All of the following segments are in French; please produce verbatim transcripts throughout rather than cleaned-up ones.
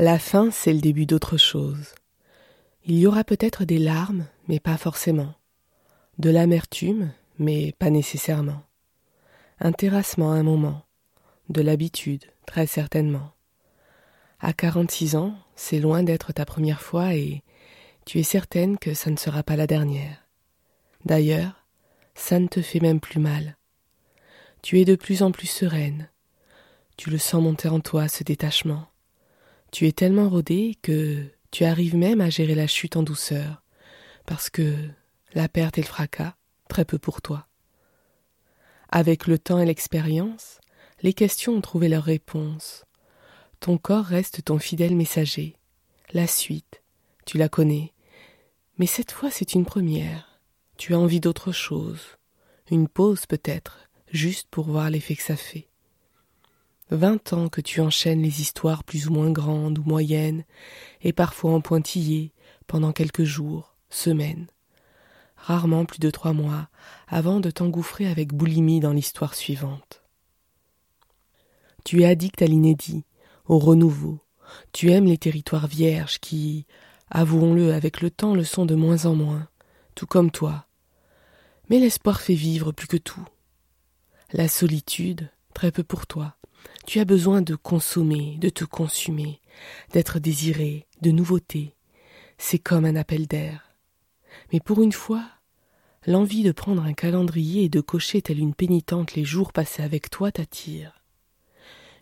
La fin, c'est le début d'autre chose. Il y aura peut-être des larmes, mais pas forcément. De l'amertume, mais pas nécessairement. Un terrassement à un moment. De l'habitude, très certainement. À quarante-six ans, c'est loin d'être ta première fois et tu es certaine que ça ne sera pas la dernière. D'ailleurs, ça ne te fait même plus mal. Tu es de plus en plus sereine. Tu le sens monter en toi, ce détachement. Tu es tellement rodée que tu arrives même à gérer la chute en douceur, parce que la perte et le fracas, très peu pour toi. Avec le temps et l'expérience, les questions ont trouvé leurs réponses. Ton corps reste ton fidèle messager. La suite, tu la connais. Mais cette fois, c'est une première. Tu as envie d'autre chose. Une pause peut-être, juste pour voir l'effet que ça fait. Vingt ans que tu enchaînes les histoires plus ou moins grandes ou moyennes, et parfois en pointillés, pendant quelques jours, semaines. Rarement plus de trois mois, avant de t'engouffrer avec boulimie dans l'histoire suivante. Tu es addict à l'inédit, au renouveau. Tu aimes les territoires vierges qui, avouons-le, avec le temps le sont de moins en moins, tout comme toi. Mais l'espoir fait vivre plus que tout. La solitude, très peu pour toi. Tu as besoin de consommer, de te consumer, d'être désiré, de nouveauté. C'est comme un appel d'air. Mais pour une fois, l'envie de prendre un calendrier et de cocher telle une pénitente les jours passés avec toi t'attire.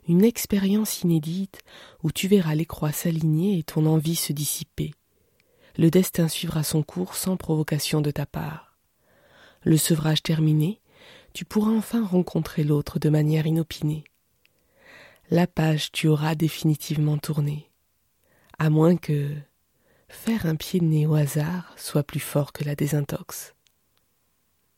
Une expérience inédite où tu verras les croix s'aligner et ton envie se dissiper. Le destin suivra son cours sans provocation de ta part. Le sevrage terminé, tu pourras enfin rencontrer l'autre de manière inopinée. La page tu auras définitivement tournée. À moins que faire un pied de nez au hasard soit plus fort que la désintox.